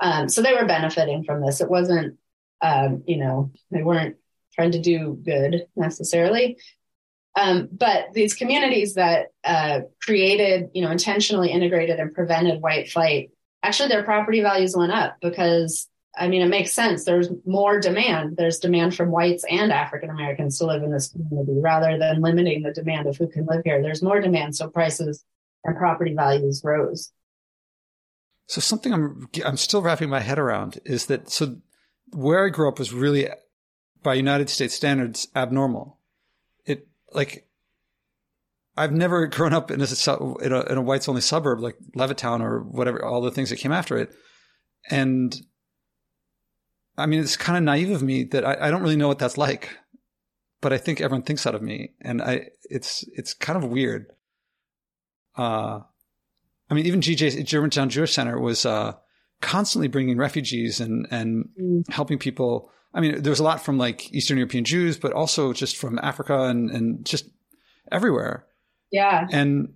Um, so they were benefiting from this. It wasn't, um, you know, they weren't trying to do good necessarily. Um, but these communities that uh, created, you know, intentionally integrated and prevented white flight, actually their property values went up because, I mean, it makes sense. There's more demand. There's demand from whites and African Americans to live in this community rather than limiting the demand of who can live here. There's more demand. So prices and property values rose. So something I'm I'm still wrapping my head around is that, so where I grew up was really, by United States standards, abnormal. It like I've never grown up in a in a, in a whites only suburb like Levittown or whatever, all the things that came after it. And I mean, it's kind of naive of me that I, I don't really know what that's like, but I think everyone thinks that of me, and I it's it's kind of weird. Uh I mean, even G J's Germantown Jewish Center was uh, constantly bringing refugees and, and mm. helping people. I mean, there was a lot from like Eastern European Jews, but also just from Africa and, and just everywhere. Yeah. And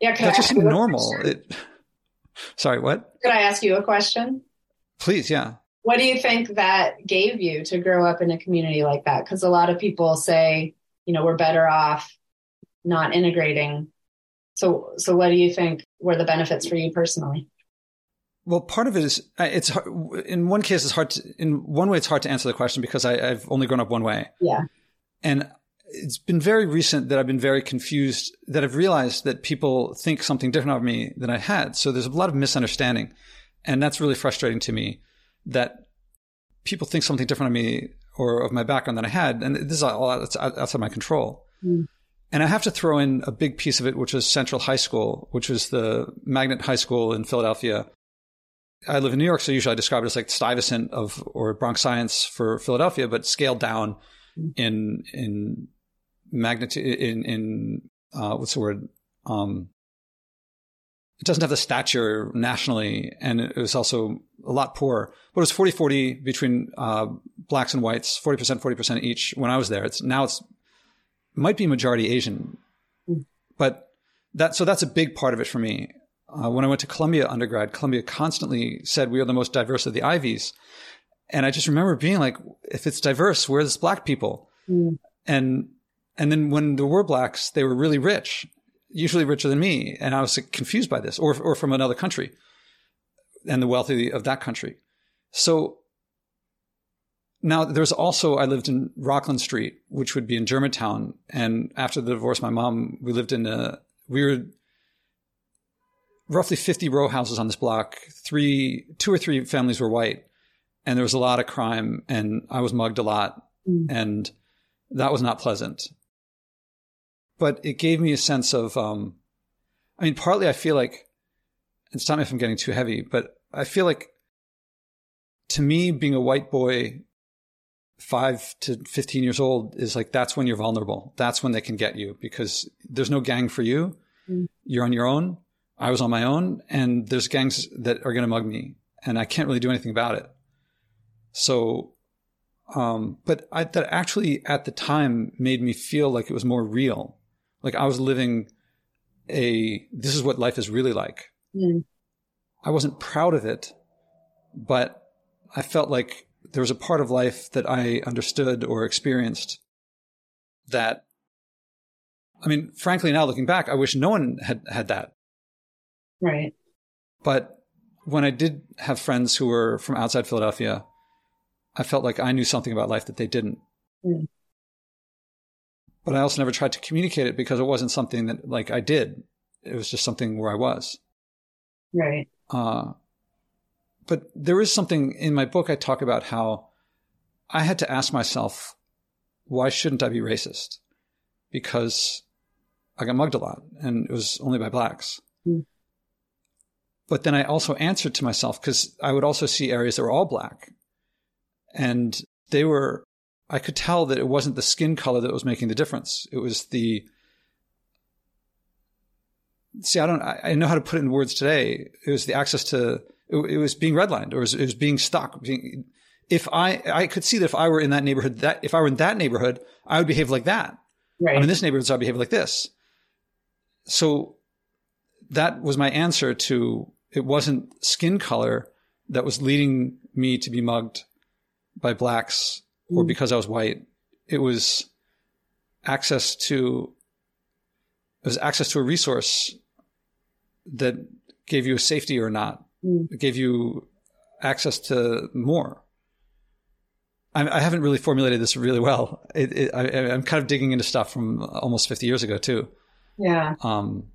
yeah, that's just normal. It, sorry, what? Could I ask you a question? Please, yeah. What do you think that gave you to grow up in a community like that? Because a lot of people say, you know, we're better off not integrating. So, so what do you think were the benefits for you personally? Well, part of it is it's in one case it's hard to, in one way it's hard to answer the question because I, I've only grown up one way. Yeah, and it's been very recent that I've been very confused that I've realized that people think something different of me than I had. So there's a lot of misunderstanding, and that's really frustrating to me that people think something different of me or of my background than I had, and this is all that's outside my control. Mm. And I have to throw in a big piece of it, which was Central High School, which was the magnet high school in Philadelphia. I live in New York, so usually I describe it as like Stuyvesant of or Bronx Science for Philadelphia, but scaled down in in magnitude. In in uh, what's the word? Um, it doesn't have the stature nationally, and it was also a lot poorer. But it was forty forty between uh, blacks and whites, forty percent, forty percent each. When I was there, it's now it's. Might be majority Asian, but that, so that's a big part of it for me. Uh, when I went to Columbia undergrad, Columbia constantly said we are the most diverse of the Ivies. And I just remember being like, if it's diverse, where's black people? Mm. And, and then when there were blacks, they were really rich, usually richer than me. And I was like, confused by this or, or from another country and the wealthy of that country. So now, there's also, I lived in Rockland Street, which would be in Germantown. And after the divorce, my mom, we lived in a, we were roughly fifty row houses on this block. Three, two or three families were white. And there was a lot of crime. And I was mugged a lot. Mm. And that was not pleasant. But it gave me a sense of, um, I mean, partly I feel like, and stop me if I'm getting too heavy, but I feel like to me, being a white boy, five to fifteen years old is like, that's when you're vulnerable. That's when they can get you because there's no gang for you. Mm. You're on your own. I was on my own, and there's gangs that are going to mug me, and I can't really do anything about it. So, um, but I, that actually at the time made me feel like it was more real. Like I was living a, this is what life is really like. Mm. I wasn't proud of it, but I felt like there was a part of life that I understood or experienced that, I mean, frankly, now looking back, I wish no one had had that. Right. But when I did have friends who were from outside Philadelphia, I felt like I knew something about life that they didn't. Mm. But I also never tried to communicate it because it wasn't something that like I did. It was just something where I was. Right. Uh, but there is something in my book, I talk about how I had to ask myself, why shouldn't I be racist? Because I got mugged a lot and it was only by blacks. Mm. But then I also answered to myself because I would also see areas that were all black. And they were, I could tell that it wasn't the skin color that was making the difference. It was the, see, I don't, I know how to put it in words today. It was the access to, it, it was being redlined, or it was, it was being stuck. Being, if I, I could see that if I were in that neighborhood, that if I were in that neighborhood, I would behave like that. Right. I'm in this neighborhood, so I behave like this. So that was my answer to, it wasn't skin color that was leading me to be mugged by blacks or because I was white. It was access to, it was access to a resource that gave you a safety or not. Mm. It gave you access to more. I, I haven't really formulated this really well. It, it, I, I'm kind of digging into stuff from almost fifty years ago too. Yeah. Um,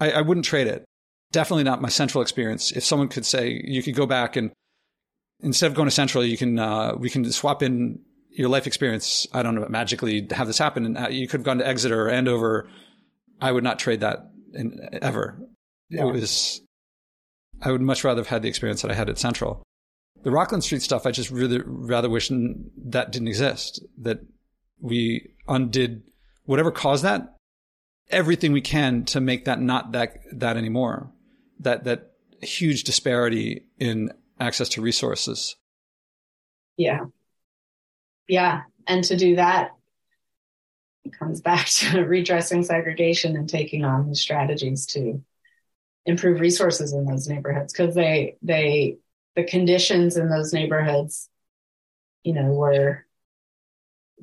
I, I wouldn't trade it. Definitely not my Central experience. If someone could say, you could go back and instead of going to Central, you can uh, we can swap in your life experience. I don't know, magically have this happen. And you could have gone to Exeter or Andover. I would not trade that in, ever. Yeah. It was. I would much rather have had the experience that I had at Central. The Rockland Street stuff, I just really rather wish that didn't exist. That we undid whatever caused that, everything we can to make that not that that anymore. That that huge disparity in access to resources. Yeah. Yeah. And to do that, it comes back to redressing segregation and taking on the strategies to improve resources in those neighborhoods. Cause they, they, the conditions in those neighborhoods, you know, were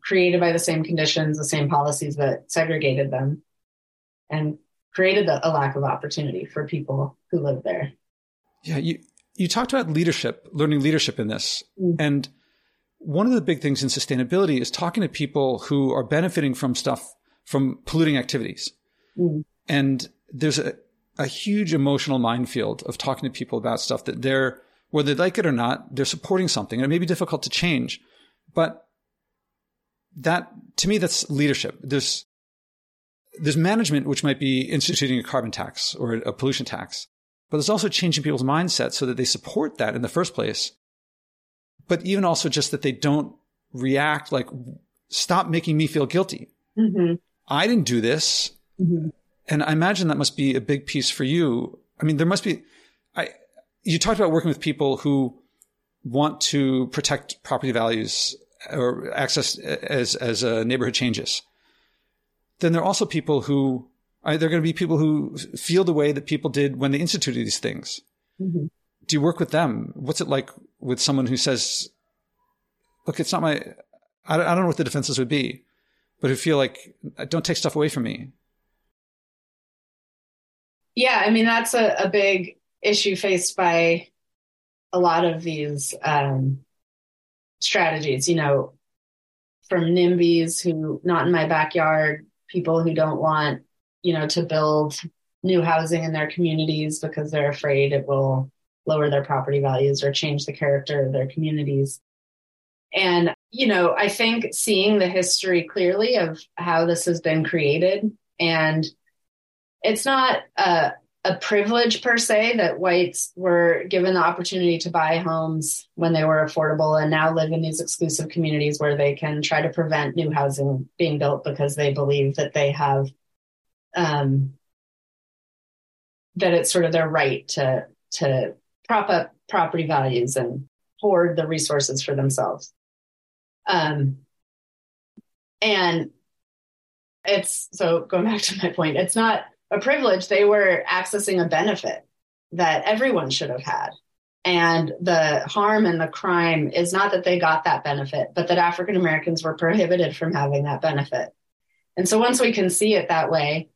created by the same conditions, the same policies that segregated them and created a lack of opportunity for people who live there. Yeah. You, You talked about leadership, learning leadership in this. Mm. And one of the big things in sustainability is talking to people who are benefiting from stuff, from polluting activities. Mm. And there's a, a huge emotional minefield of talking to people about stuff that they're, whether they like it or not, they're supporting something. And it may be difficult to change, but that, to me, that's leadership. There's, there's management, which might be instituting a carbon tax or a pollution tax. But there's also changing people's mindset so that they support that in the first place. But even also just that they don't react like, stop making me feel guilty. Mm-hmm. I didn't do this. Mm-hmm. And I imagine that must be a big piece for you. I mean, there must be, I, you talked about working with people who want to protect property values or access as, as a neighborhood changes. Then there are also people who, there are going to be people who feel the way that people did when they instituted these things. Mm-hmm. Do you work with them? What's it like with someone who says, look, it's not my, I don't know what the defenses would be, but who feel like, don't take stuff away from me. Yeah. I mean, that's a, a big issue faced by a lot of these um, strategies, you know, from NIMBYs who not in my backyard, people who don't want, you know, to build new housing in their communities because they're afraid it will lower their property values or change the character of their communities. And, you know, I think seeing the history clearly of how this has been created, and it's not a, a privilege per se that whites were given the opportunity to buy homes when they were affordable and now live in these exclusive communities where they can try to prevent new housing being built because they believe that they have Um, that it's sort of their right to to prop up property values and hoard the resources for themselves. Um, and it's, so going back to my point, it's not a privilege. They were accessing a benefit that everyone should have had. And the harm and the crime is not that they got that benefit, but that African Americans were prohibited from having that benefit. And so once we can see it that way,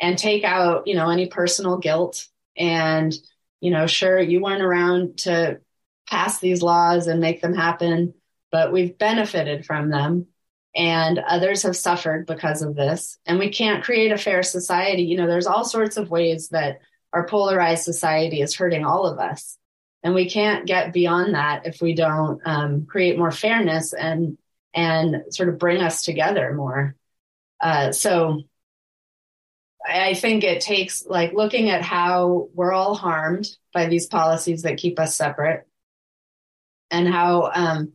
and take out, you know, any personal guilt. And, you know, sure, you weren't around to pass these laws and make them happen, but we've benefited from them. And others have suffered because of this. And we can't create a fair society. You know, there's all sorts of ways that our polarized society is hurting all of us. And we can't get beyond that if we don't um, create more fairness and and sort of bring us together more. Uh, so I think it takes like looking at how we're all harmed by these policies that keep us separate, and how um,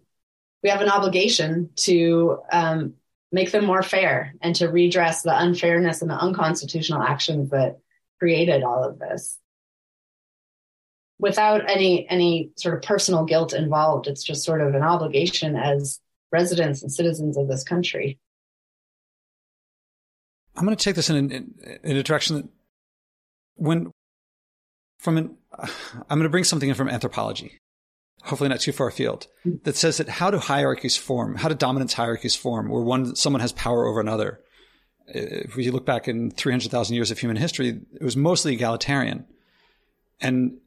we have an obligation to um, make them more fair and to redress the unfairness and the unconstitutional actions that created all of this. Without any any sort of personal guilt involved, it's just sort of an obligation as residents and citizens of this country. I'm going to take this in, in, in a direction that when from an, I'm going to bring something in from anthropology, hopefully not too far afield, that says that how do hierarchies form? How do dominance hierarchies form where one someone has power over another? If you look back in three hundred thousand years of human history, it was mostly egalitarian. And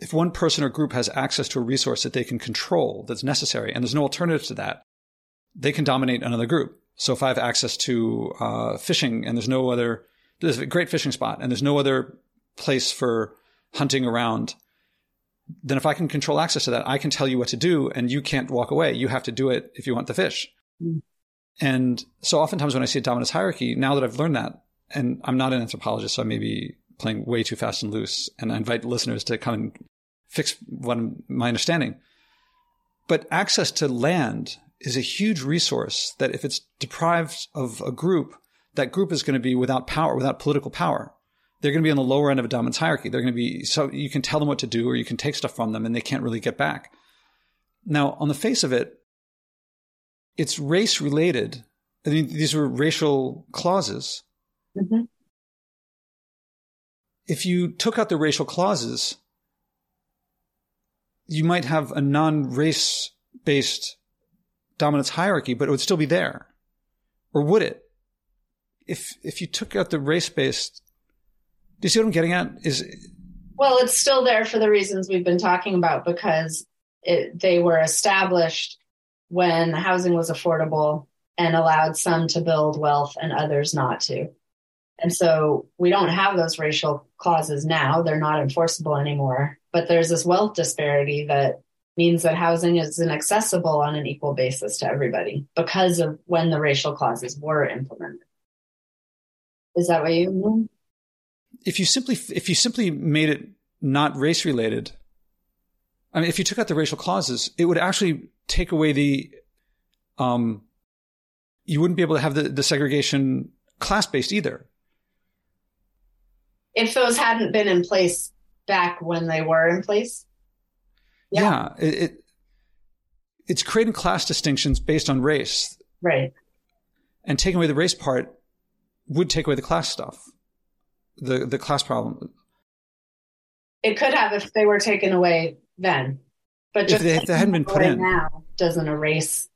if one person or group has access to a resource that they can control that's necessary, and there's no alternative to that, they can dominate another group. So if I have access to uh, fishing and there's no other – there's a great fishing spot and there's no other place for hunting around, then if I can control access to that, I can tell you what to do and you can't walk away. You have to do it if you want the fish. Mm. And so oftentimes when I see a dominance hierarchy, now that I've learned that, and I'm not an anthropologist, so I may be – playing way too fast and loose, and I invite listeners to come and fix what my understanding. But access to land is a huge resource that if it's deprived of a group, that group is going to be without power, without political power. They're going to be on the lower end of a dominance hierarchy. They're going to be, so you can tell them what to do or you can take stuff from them and they can't really get back. Now, on the face of it, it's race related. I mean, these were racial clauses. Mm-hmm. If you took out the racial clauses, you might have a non-race-based dominance hierarchy, but it would still be there. Or would it? If if you took out the race-based... Do you see what I'm getting at? Is Well, it's still there for the reasons we've been talking about, because it, they were established when housing was affordable and allowed some to build wealth and others not to. And so we don't have those racial clauses now. They're not enforceable anymore. But there's this wealth disparity that means that housing is inaccessible on an equal basis to everybody because of when the racial clauses were implemented. Is that what you mean? If you simply, if you simply made it not race-related, I mean, if you took out the racial clauses, it would actually take away the um, – you wouldn't be able to have the, the segregation class-based either. If those hadn't been in place back when they were in place. Yeah. yeah it, it It's creating class distinctions based on race. Right. And taking away the race part would take away the class stuff, the the class problem. It could have if they were taken away then. But just if they, if they hadn't been put in. Now doesn't erase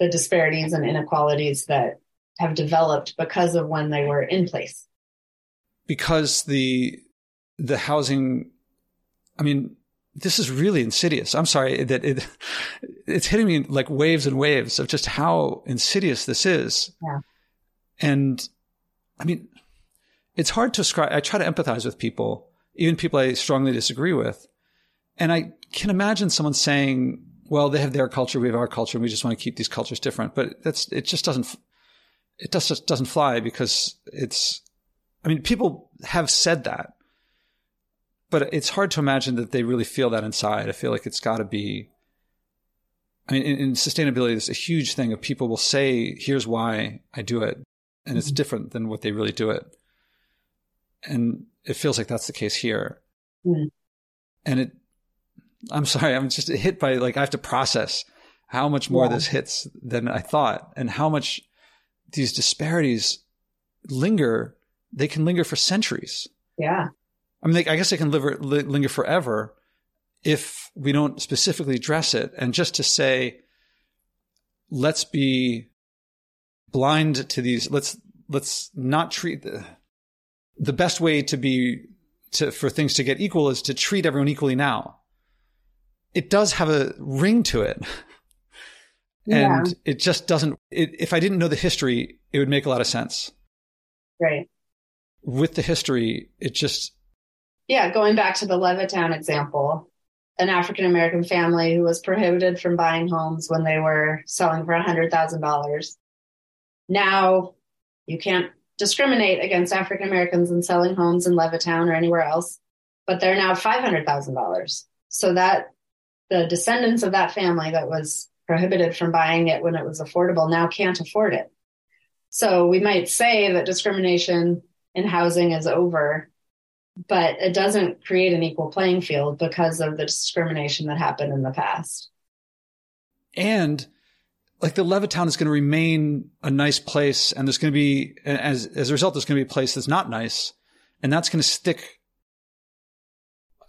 the disparities and inequalities that have developed because of when they were in place. Because the the housing, I mean, this is really insidious. I'm sorry that it it's hitting me like waves and waves of just how insidious this is. Yeah. And I mean, it's hard to describe. I try to empathize with people, even people I strongly disagree with. And I can imagine someone saying, well, they have their culture, we have our culture, and we just want to keep these cultures different. But that's it just doesn't, it just, just doesn't fly because it's, I mean, people have said that, but it's hard to imagine that they really feel that inside. I feel like it's got to be, I mean, in, in sustainability, there's a huge thing of people will say, here's why I do it. And mm-hmm. It's different than what they really do it. And it feels like that's the case here. Mm-hmm. And it, I'm sorry, I'm just hit by like, I have to process how much more yeah. this hits than I thought and how much these disparities linger. They can linger for centuries. Yeah. I mean, they, I guess they can live, li- linger forever if we don't specifically address it. And just to say, let's be blind to these, let's let's not treat the, the best way to be to, for things to get equal is to treat everyone equally now. It does have a ring to it. Yeah. And it just doesn't, it, if I didn't know the history, it would make a lot of sense. Right. With the history, it just. Yeah. Going back to the Levittown example, an African-American family who was prohibited from buying homes when they were selling for one hundred thousand dollars. Now you can't discriminate against African-Americans in selling homes in Levittown or anywhere else, but they're now five hundred thousand dollars. So that the descendants of that family that was prohibited from buying it when it was affordable now can't afford it. So we might say that discrimination in housing is over, but it doesn't create an equal playing field because of the discrimination that happened in the past. And like the Levittown is going to remain a nice place, and there's going to be, as as a result, there's going to be a place that's not nice, and that's going to stick.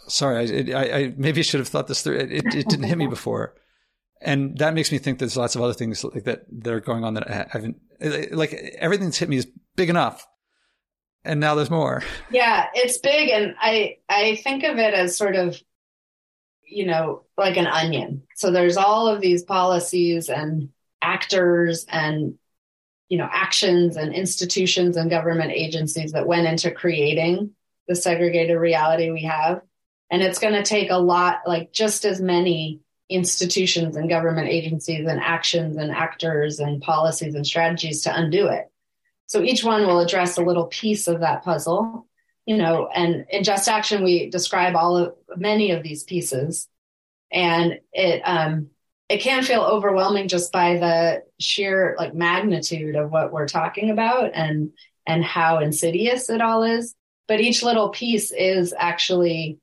Sorry, I, I, I maybe I should have thought this through. It, it, it didn't hit me before. And that makes me think there's lots of other things like that that are going on that I haven't, like everything that's hit me is big enough. And now there's more. Yeah, it's big. And I, I think of it as sort of, you know, like an onion. So there's all of these policies and actors and, you know, actions and institutions and government agencies that went into creating the segregated reality we have. And it's going to take a lot, like just as many institutions and government agencies and actions and actors and policies and strategies to undo it. So each one will address a little piece of that puzzle, you know, and in Just Action, we describe all of many of these pieces, and it, um, it can feel overwhelming just by the sheer like magnitude of what we're talking about and, and how insidious it all is. But each little piece is actually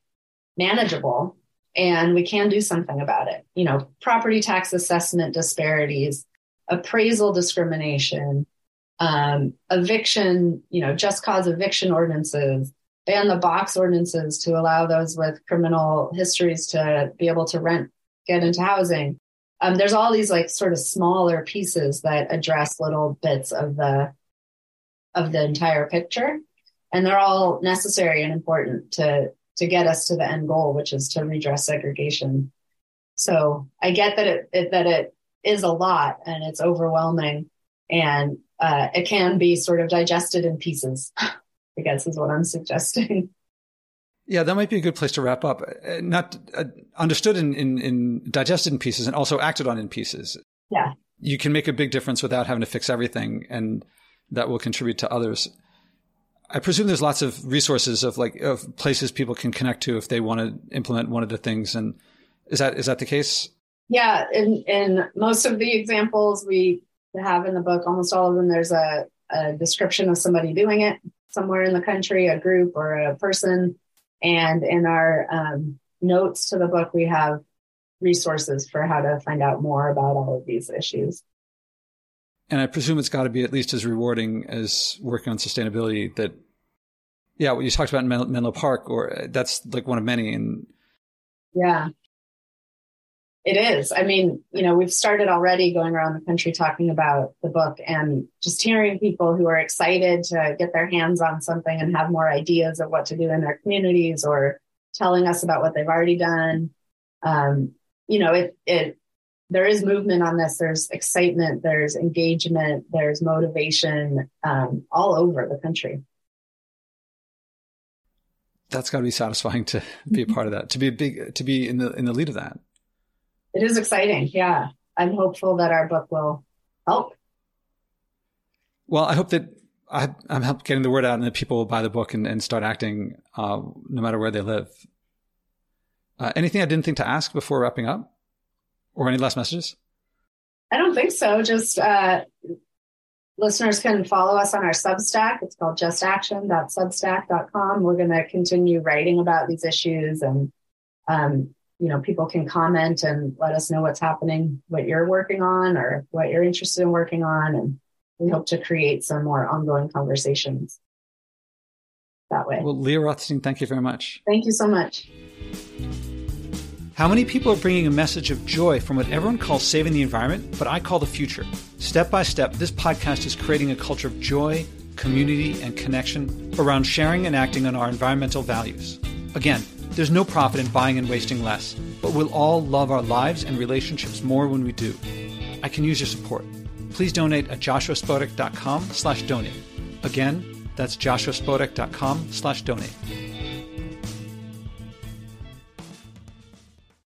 manageable, and we can do something about it. You know, property tax assessment disparities, appraisal discrimination, Um, eviction, you know, just cause eviction ordinances, ban the box ordinances to allow those with criminal histories to be able to rent, get into housing. Um, there's all these like sort of smaller pieces that address little bits of the, of the entire picture. And they're all necessary and important to, to get us to the end goal, which is to redress segregation. So I get that it, it that it is a lot, and it's overwhelming, and Uh, it can be sort of digested in pieces, I guess is what I'm suggesting. Yeah, that might be a good place to wrap up. Uh, not uh, understood in, in, in digested in pieces, and also acted on in pieces. Yeah. You can make a big difference without having to fix everything, and that will contribute to others. I presume there's lots of resources of like of places people can connect to if they want to implement one of the things. And is that is that the case? Yeah. In, in most of the examples we have in the book, almost all of them, there's a, a description of somebody doing it somewhere in the country, a group or a person. And in our um, notes to the book, we have resources for how to find out more about all of these issues. And I presume it's got to be at least as rewarding as working on sustainability that, yeah, what you talked about in Men- Menlo Park, or that's like one of many. And yeah. It is. I mean, you know, we've started already going around the country talking about the book, and just hearing people who are excited to get their hands on something and have more ideas of what to do in their communities, or telling us about what they've already done. Um, you know, it, it, there is movement on this. There's excitement, there's engagement, there's motivation, um, all over the country. That's gotta be satisfying to be a part of that, to be a big, to be in the, in the lead of that. It is exciting. Yeah. I'm hopeful that our book will help. Well, I hope that I, I'm helping getting the word out, and that people will buy the book and, and start acting uh, no matter where they live. Uh, anything I didn't think to ask before wrapping up, or any last messages? I don't think so. Just uh, listeners can follow us on our Substack. It's called just action dot substack dot com. We're going to continue writing about these issues, and, um, you know, people can comment and let us know what's happening, what you're working on, or what you're interested in working on. And we hope to create some more ongoing conversations that way. Well, Leah Rothstein, thank you very much. Thank you so much. How many people are bringing a message of joy from what everyone calls saving the environment, but I call the future? Step by step, this podcast is creating a culture of joy, community, and connection around sharing and acting on our environmental values. Again, there's no profit in buying and wasting less, but we'll all love our lives and relationships more when we do. I can use your support. Please donate at joshua spodek dot com slash donate. Again, that's joshua spodek dot com slash donate.